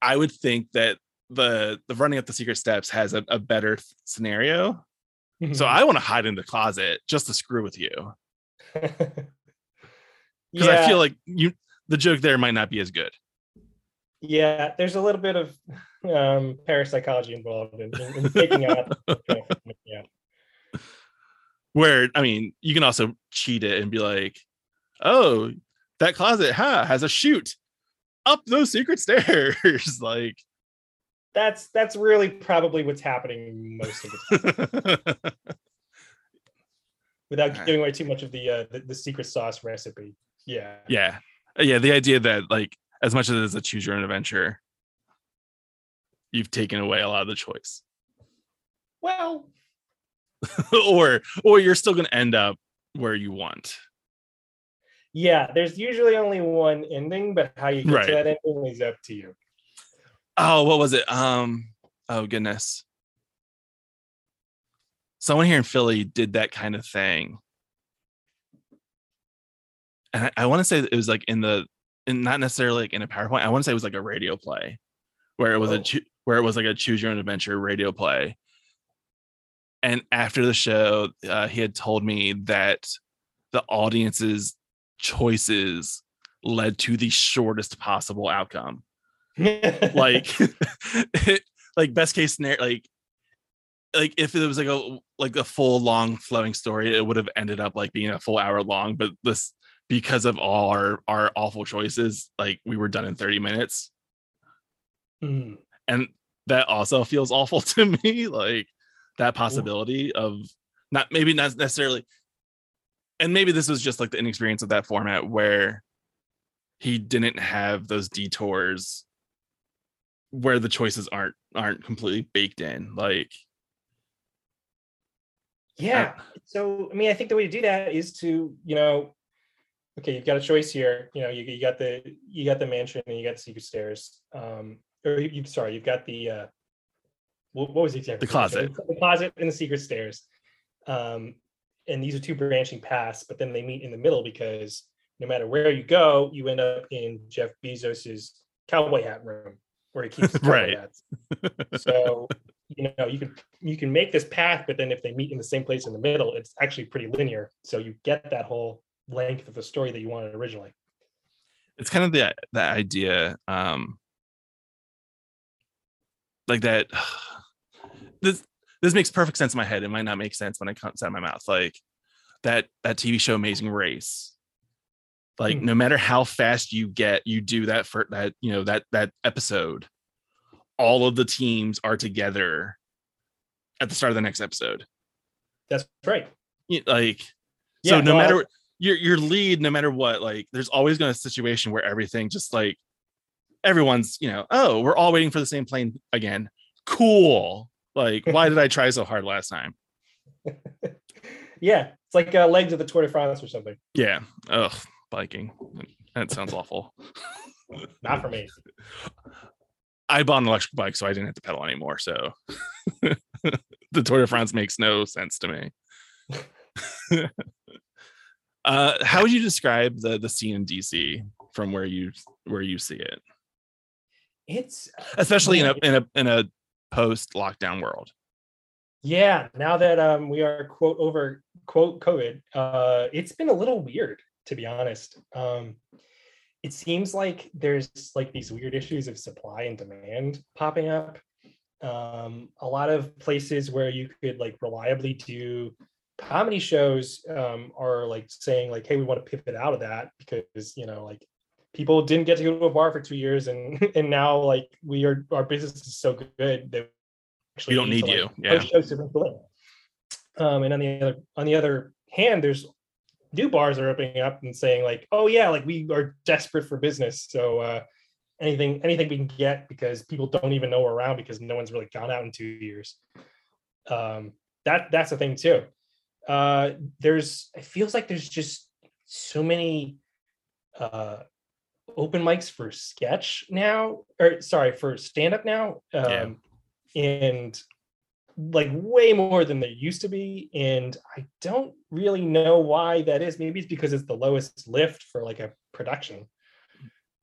I would think that the running up the secret steps has a better scenario. So I want to hide in the closet just to screw with you. Because I feel like the joke there might not be as good. Yeah, there's a little bit of parapsychology involved in picking up. Yeah. Where, I mean, you can also cheat it and be like, oh, that closet has a chute up those secret stairs. Like, that's really probably what's happening most of the time. Without giving away too much of the secret sauce recipe. Yeah. Yeah. Yeah. The idea that, like, as much as it's a choose your own adventure, you've taken away a lot of the choice. Well. or you're still going to end up where you want. Yeah, there's usually only one ending, but how you get to that ending is up to you. Oh, what was it? Oh goodness. Someone here in Philly did that kind of thing. And I want to say that it was like not necessarily like in a PowerPoint. I want to say it was like a radio play where it was like a choose your own adventure radio play. And after the show, he had told me that the audience's choices led to the shortest possible outcome. like best case scenario, like if it was like a full long flowing story, it would have ended up like being a full hour long. But this, because of all our awful choices, like we were done in 30 minutes. Mm. And that also feels awful to me. Like, that possibility of not necessarily, and maybe this was just like the inexperience of that format where he didn't have those detours where the choices aren't completely baked in. Like, yeah. So, I mean, I think the way to do that is to, okay, you've got a choice here. You got the mansion and you got the secret stairs. You've got the, what was the example? The closet. The closet and the secret stairs. And these are two branching paths, but then they meet in the middle because no matter where you go, you end up in Jeff Bezos's cowboy hat room where he keeps the cowboy hats. So, you can make this path, but then if they meet in the same place in the middle, it's actually pretty linear. So you get that whole length of the story that you wanted originally. It's kind of the idea, like that. This makes perfect sense in my head. It might not make sense when it comes out of my mouth. Like that TV show Amazing Race. Like no matter how fast you get, you do that for that, that episode. All of the teams are together at the start of the next episode. That's right. Matter your lead, no matter what, like there's always going to be a situation where everything just like everyone's, oh, we're all waiting for the same plane again. Cool. Like, why did I try so hard last time? Yeah, it's like legs of the Tour de France or something. Yeah. Ugh, biking. That sounds awful. Not for me. I bought an electric bike, so I didn't have to pedal anymore. So the Tour de France makes no sense to me. How would you describe the scene in DC from where you see it? It's especially in a post-lockdown world. Yeah, now that we are quote over quote COVID, it's been a little weird, to be honest. It seems like there's like these weird issues of supply and demand popping up. A lot of places where you could like reliably do comedy shows are like saying like, hey, we want to pivot out of that because like people didn't get to go to a bar for 2 years, and now like our business is so good that we don't need you. Yeah. And on the other hand, there's new bars are opening up and saying like, oh yeah, like we are desperate for business, so anything we can get because people don't even know we're around because no one's really gone out in 2 years. That's a thing too. It feels like there's just so many. Open mics for sketch now, or sorry, for stand-up now, and like way more than there used to be, and I don't really know why that is. Maybe it's because it's the lowest lift for like a production,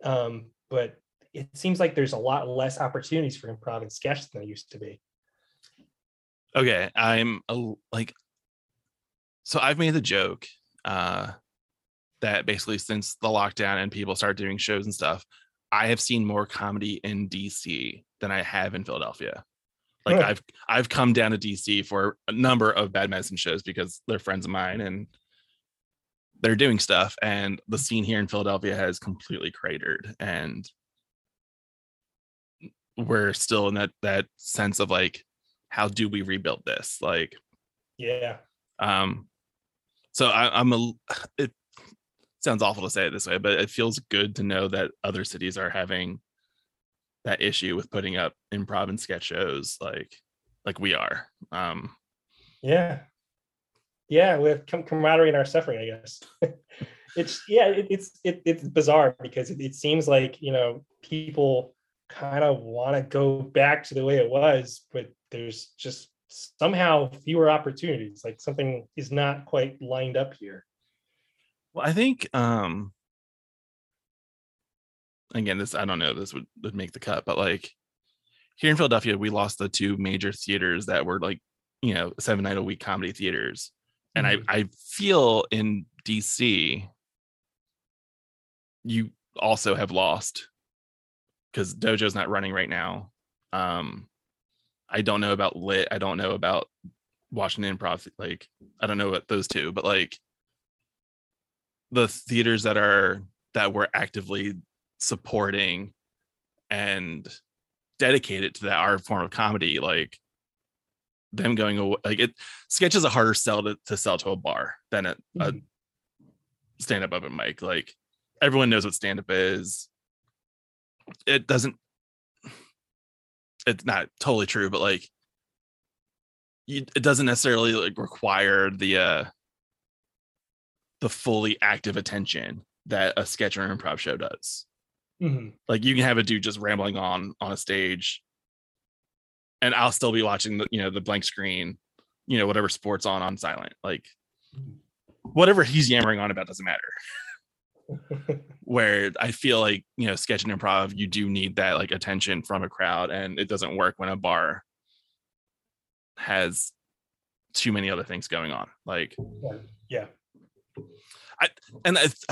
but it seems like there's a lot less opportunities for improv and sketch than there used to be. Okay, so I've made the joke that basically since the lockdown and people started doing shows and stuff, I have seen more comedy in DC than I have in Philadelphia. Like oh. I've come down to DC for a number of Bad Medicine shows because they're friends of mine and they're doing stuff, and the scene here in Philadelphia has completely cratered, and we're still in that sense of like, how do we rebuild this? Like, yeah. So it sounds awful to say it this way, but it feels good to know that other cities are having that issue with putting up improv and sketch shows like we are. Yeah, we have camaraderie in our suffering, I guess. It's bizarre because it seems like, you know, people kind of want to go back to the way it was, but there's just somehow fewer opportunities. Like something is not quite lined up here. Well, I think again, this, I don't know, this would make the cut, but like here in Philadelphia, we lost the two major theaters that were like, you know, 7-night-a-week comedy theaters. And I feel in DC, you also have lost, because Dojo's not running right now. I don't know about Lit. I don't know about Washington Improv. Like, I don't know about those two, but like the theaters that we're actively supporting and dedicated to that art form of comedy, like them going away, like sketch is a harder sell to sell to a bar than a stand-up open mic. Like everyone knows what stand-up is. It's not totally true, but like it doesn't necessarily like require the fully active attention that a sketch or improv show does. Mm-hmm. Like you can have a dude just rambling on a stage, and I'll still be watching the blank screen, you know, whatever sports on silent. Like whatever he's yammering on about doesn't matter. Where I feel like, you know, sketch and improv, you do need that like attention from a crowd, and it doesn't work when a bar has too many other things going on. Like, yeah. I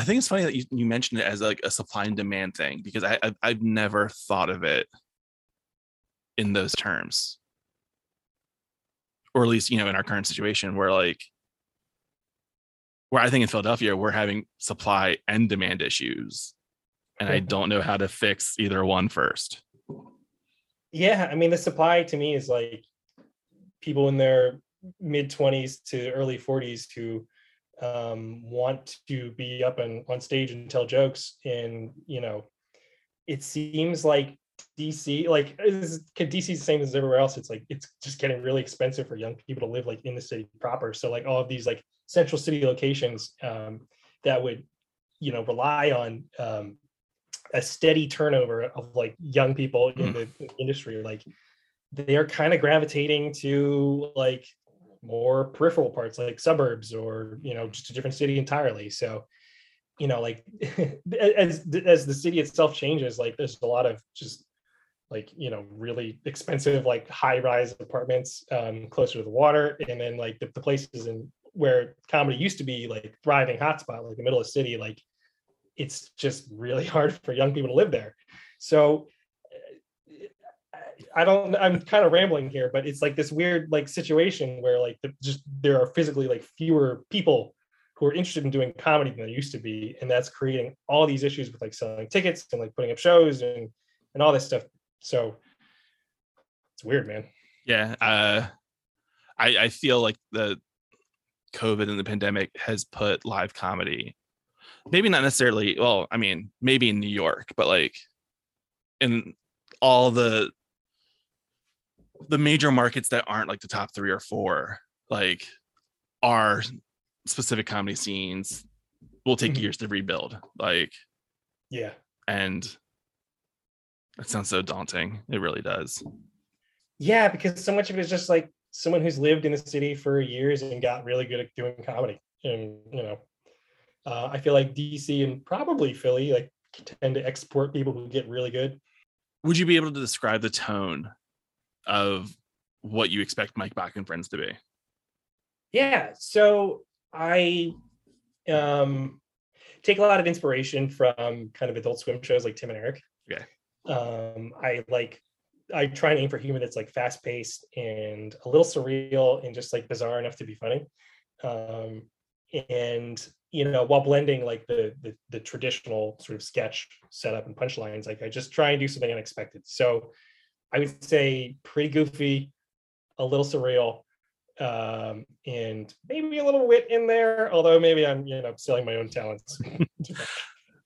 think it's funny that you mentioned it as like a supply and demand thing, because I've never thought of it in those terms, or at least, you know, in our current situation where I think in Philadelphia we're having supply and demand issues, and I don't know how to fix either one first. Yeah, I mean, the supply to me is like people in their mid 20s to early 40s who want to be up and on stage and tell jokes, and you know, it seems like DC, like DC's the same as everywhere else. It's like it's just getting really expensive for young people to live like in the city proper. So like all of these like central city locations that would, you know, rely on a steady turnover of like young people in the industry, like they are kind of gravitating to like more peripheral parts, like suburbs, or you know, just a different city entirely. So you know, like as the city itself changes, like there's a lot of just like, you know, really expensive like high-rise apartments closer to the water, and then like the places in where comedy used to be like thriving hotspot, like the middle of the city, like it's just really hard for young people to live there. So I'm kind of rambling here, but it's like this weird like situation where like there are physically like fewer people who are interested in doing comedy than there used to be, and that's creating all these issues with like selling tickets and like putting up shows and all this stuff. So it's weird, man. Yeah, I feel like the COVID and the pandemic has put live comedy, maybe not necessarily, well, I mean, maybe in New York, but like in all the major markets that aren't like the top 3 or 4, like are specific comedy scenes, will take years to rebuild. Like, yeah. And that sounds so daunting. It really does. Yeah, because so much of it is just like someone who's lived in the city for years and got really good at doing comedy. And, you know, I feel like DC and probably Philly like tend to export people who get really good. Would you be able to describe the tone of what you expect Mike Bach and Friends to be. Yeah, so I take a lot of inspiration from kind of Adult Swim shows like Tim and Eric. Okay. I try and aim for humor that's like fast paced and a little surreal and just like bizarre enough to be funny. And, you know, while blending like the traditional sort of sketch setup and punchlines, like I just try and do something unexpected. So I would say pretty goofy, a little surreal, and maybe a little wit in there, although maybe I'm, you know, selling my own talents.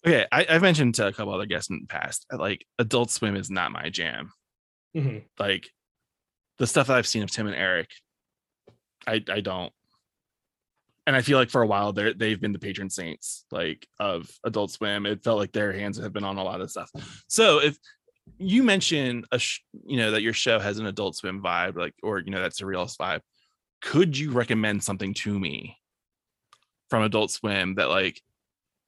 Okay. I've mentioned to a couple other guests in the past, like Adult Swim is not my jam. Mm-hmm. Like the stuff that I've seen of Tim and Eric, I don't. And I feel like for a while they've been the patron saints like of Adult Swim. It felt like their hands have been on a lot of stuff. So if you mention that your show has an Adult Swim vibe, like, or, you know, that surrealist vibe, could you recommend something to me from Adult Swim that like,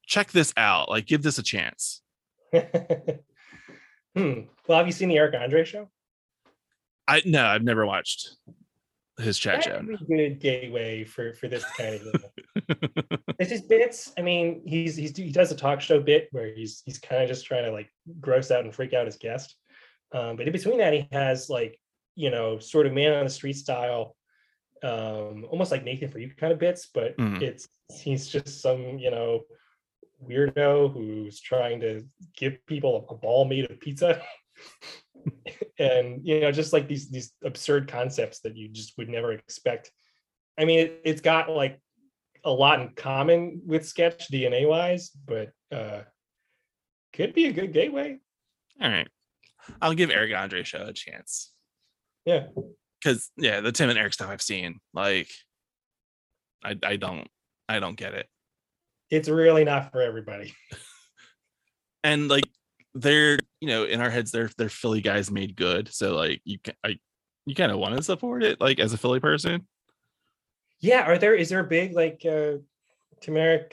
check this out, like give this a chance? Well, have you seen the Eric Andre show? No, I've never watched his chat show. That'd be a good gateway for this kind of thing. It's his bits. I mean, he does a talk show bit where he's kind of just trying to like gross out and freak out his guest. But in between that, he has like, you know, sort of man on the street style, almost like Nathan for You kind of bits, but he's just some, you know, weirdo who's trying to give people a ball made of pizza and, you know, just like these absurd concepts that you just would never expect. I mean, it's got like a lot in common with sketch DNA wise, but could be a good gateway. All right, I'll give Eric Andre show a chance. Yeah, because yeah, the Tim and Eric stuff I've seen, like I don't get it. It's really not for everybody. And like they're, you know, in our heads, they're Philly guys made good. So like you kind of want to support it, like as a Philly person. Yeah. Is there a big like Tim Eric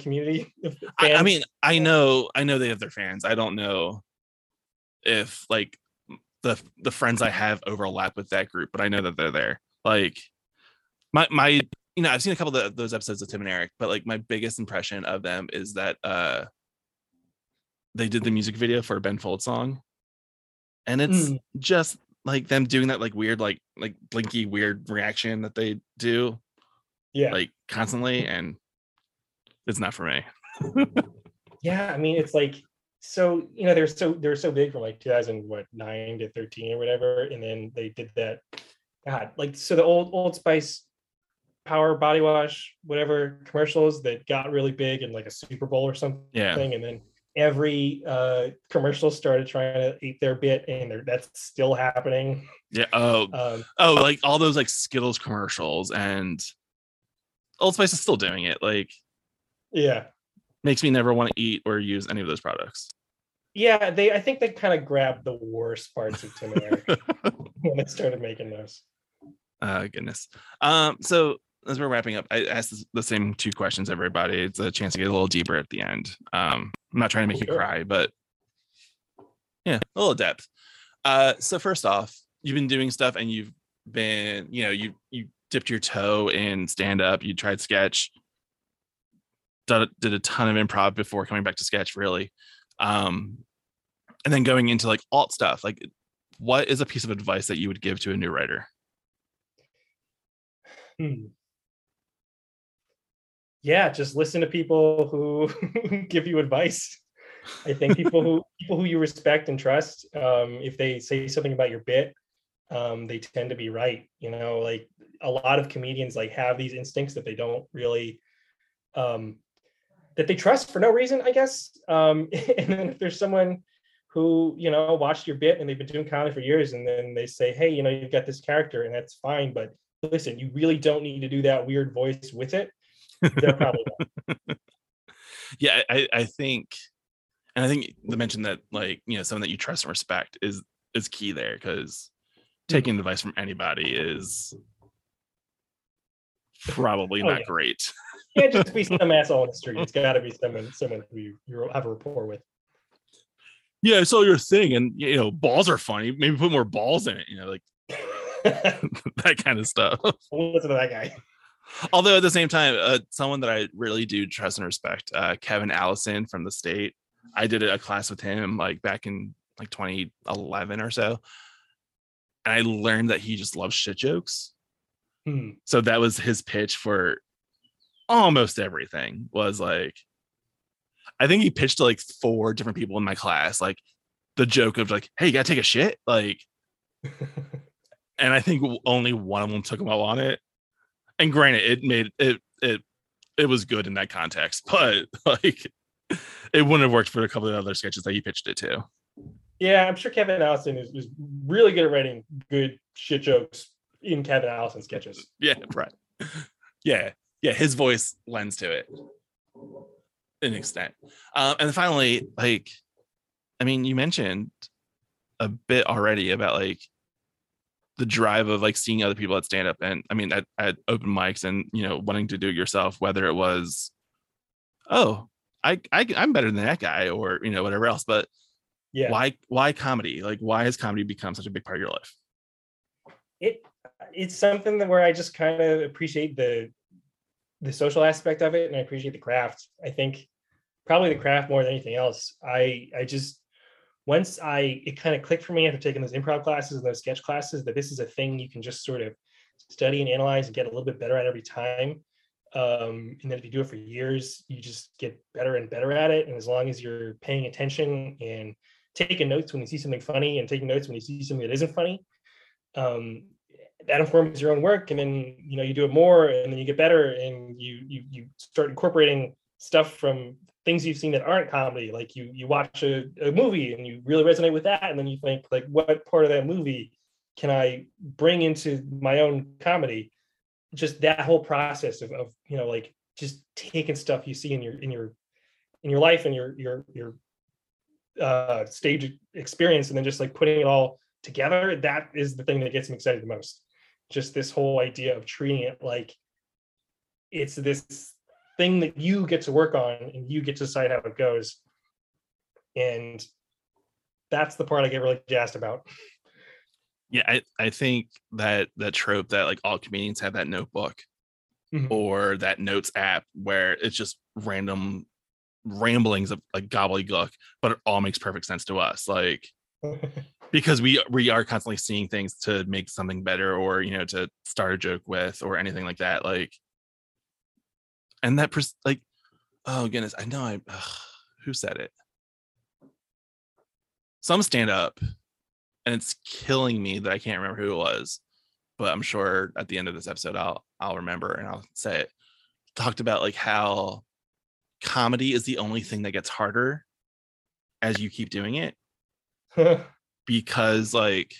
community of fans? I mean, I know they have their fans. I don't know if like the friends I have overlap with that group, but I know that they're there. Like my you know, I've seen a couple of those episodes of Tim and Eric, but like my biggest impression of them is that they did the music video for a Ben Folds song, and it's just like them doing that like weird like blinky weird reaction that they do, yeah, like constantly, and it's not for me. Yeah, I mean, it's like, so you know, they're so big from like 2009 to 13 or whatever, and then they did that. God, like so the Old Spice power body wash whatever commercials that got really big in like a Super Bowl or something, yeah. And then every commercial started trying to eat their bit, and that's still happening. Yeah. Like all those like Skittles commercials, and Old Spice is still doing it. Like, yeah, makes me never want to eat or use any of those products. Yeah, I think they kind of grabbed the worst parts of Tim and Eric when they started making those. Goodness. So as we're wrapping up, I asked the same two questions, everybody. It's a chance to get a little deeper at the end. I'm not trying to make you cry, but yeah, a little depth. So first off, you've been doing stuff, and you've been, you know, you dipped your toe in stand up, you tried sketch, did a ton of improv before coming back to sketch, really. And then going into like alt stuff, like what is a piece of advice that you would give to a new writer? Yeah, just listen to people who give you advice. I think people who you respect and trust, if they say something about your bit, they tend to be right. You know, like a lot of comedians like have these instincts that they don't really, that they trust for no reason, I guess. And then if there's someone who, you know, watched your bit and they've been doing comedy for years, and then they say, hey, you know, you've got this character and that's fine, but listen, you really don't need to do that weird voice with it. They're probably not. Yeah, I think the mention that, like, you know, someone that you trust and respect is key there, because taking advice from anybody is probably not great. Can't just be some asshole on the street. It's got to be someone who you have a rapport with. Yeah, I saw your thing, and you know, balls are funny. Maybe put more balls in it. You know, like. that kind of stuff. We'll listen to that guy. Although at the same time, someone that I really do trust and respect, Kevin Allison from the State. I did a class with him like back in like 2011 or so. And I learned that he just loves shit jokes. Hmm. So that was his pitch for almost everything, was like, I think he pitched to like 4 different people in my class, like the joke of like, hey, you gotta take a shit. Like, and I think only one of them took him up on it. And granted, it made it was good in that context, but like it wouldn't have worked for a couple of other sketches that he pitched it to. Yeah, I'm sure Kevin Allison is really good at writing good shit jokes in Kevin Allison sketches. Yeah, right. Yeah, his voice lends to it in extent. And finally, like, I mean, you mentioned a bit already about like the drive of like seeing other people at stand up, and I mean at open mics, and you know, wanting to do it yourself, whether it was, oh, I'm better than that guy, or you know, whatever else. But yeah, why comedy? Like, why has comedy become such a big part of your life? It's something that where I just kind of appreciate the social aspect of it, and I appreciate the craft. I think probably the craft more than anything else. I just, once it kind of clicked for me after taking those improv classes and those sketch classes, that this is a thing you can just sort of study and analyze and get a little bit better at every time. And then if you do it for years, you just get better and better at it. And as long as you're paying attention and taking notes when you see something funny, and taking notes when you see something that isn't funny, that informs your own work. And then, you know, you do it more, and then you get better, and you start incorporating stuff from things you've seen that aren't comedy. Like you watch a movie and you really resonate with that, and then you think like, what part of that movie can I bring into my own comedy? Just that whole process of you know, like just taking stuff you see in your life and your stage experience, and then just like putting it all together. That is the thing that gets me excited the most. Just this whole idea of treating it like it's this thing that you get to work on and you get to decide how it goes. And that's the part I get really jazzed about. Yeah, I think that trope that like all comedians have that notebook, mm-hmm. or that notes app where it's just random ramblings of like gobbledygook, but it all makes perfect sense to us. Like, because we are constantly seeing things to make something better, or, you know, to start a joke with, or anything like that. Like, and that like, oh goodness, I know who said it? Some stand up, and it's killing me that I can't remember who it was, but I'm sure at the end of this episode I'll remember and I'll say it. Talked about like how comedy is the only thing that gets harder as you keep doing it, because like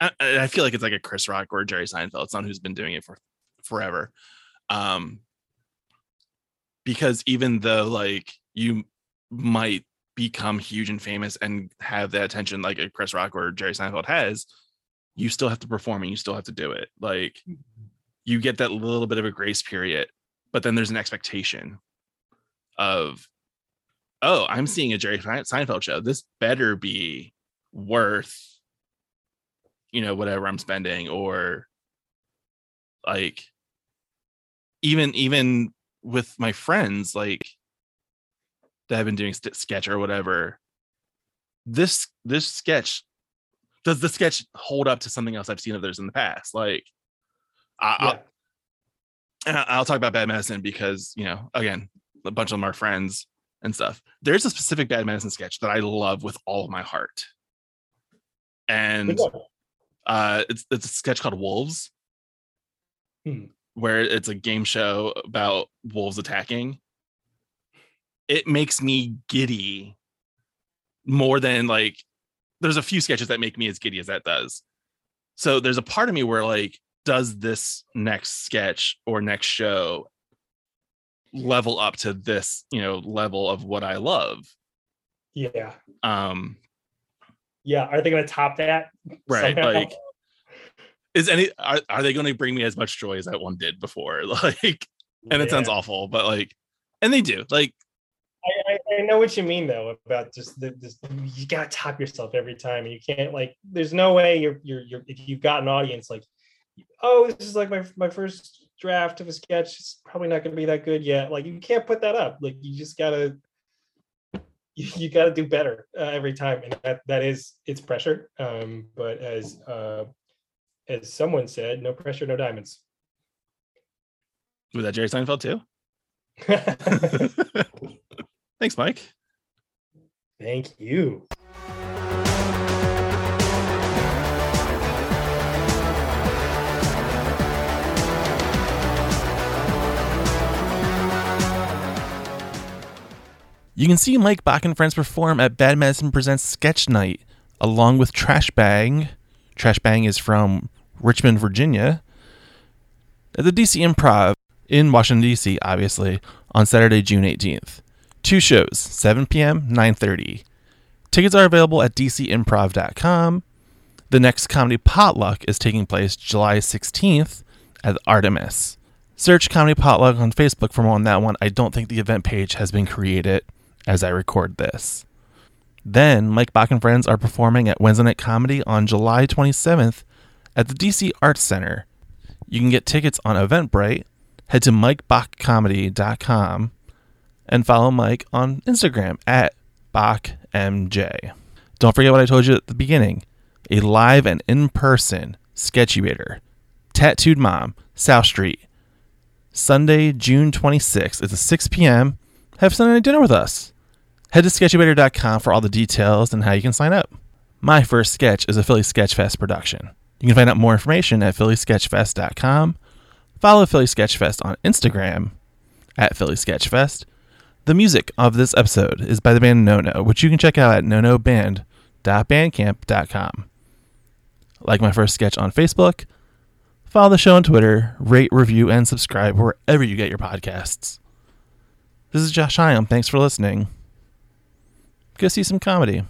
I feel like it's like a Chris Rock or Jerry Seinfeld. It's someone who's been doing it for forever. Because even though like you might become huge and famous and have that attention like a Chris Rock or Jerry Seinfeld has, you still have to perform and you still have to do it. Like, you get that little bit of a grace period, but then there's an expectation of, oh, I'm seeing a Jerry Seinfeld show. This better be worth, you know, whatever I'm spending. Or like, even with my friends, like that have been doing sketch or whatever, this sketch, does the sketch hold up to something else I've seen others in the past? Like, I'll talk about Bad Medicine because, you know, again, a bunch of them are friends and stuff. There's a specific Bad Medicine sketch that I love with all of my heart, and it's a sketch called Wolves. Hmm. Where it's a game show about wolves attacking. It makes me giddy more than like, there's a few sketches that make me as giddy as that does. So there's a part of me where like, does this next sketch or next show level up to this, you know, level of what I love? Yeah. Yeah. Are they going to top that? Right. Somehow? Like, are they going to bring me as much joy as that one did before? Like, and it sounds awful, but like, and they do. Like, I I know what you mean though about just this. You gotta top yourself every time, and you can't like. There's no way you're if you've got an audience like, oh, this is like my first draft of a sketch. It's probably not gonna be that good yet. Like you can't put that up. Like you just gotta. You got to do better every time, and that is it's pressure. But as someone said, no pressure, no diamonds. Was that Jerry Seinfeld too? Thanks, Mike. Thank you. You can see Mike Bach and Friends perform at Bad Medicine Presents Sketch Night, along with Trash Bang. Trash Bang is from Richmond, Virginia. At the DC Improv in Washington, D.C., obviously, on Saturday, June 18th. Two shows, 7 p.m., 9:30. Tickets are available at dcimprov.com. The next Comedy Potluck is taking place July 16th at Artemis. Search Comedy Potluck on Facebook for more on that one. I don't think the event page has been created as I record this. Then, Mike Bach and Friends are performing at Wednesday Night Comedy on July 27th at the DC Arts Center. You can get tickets on Eventbrite, head to MikeBachComedy.com, and follow Mike on Instagram at BachMJ. Don't forget what I told you at the beginning, a live and in-person Sketchybater, Tattooed Mom, South Street, Sunday, June 26th. It's at 6 p.m., have Sunday night dinner with us. Head to Sketchybater.com for all the details and how you can sign up. My First Sketch is a Philly Sketch Fest production. You can find out more information at PhillySketchFest.com. Follow Philly Sketch Fest on Instagram at Philly Sketch Fest. The music of this episode is by the band NoNo, which you can check out at nonoband.bandcamp.com. Like My First Sketch on Facebook. Follow the show on Twitter. Rate, review, and subscribe wherever you get your podcasts. This is Josh Hyam. Thanks for listening. Go see some comedy.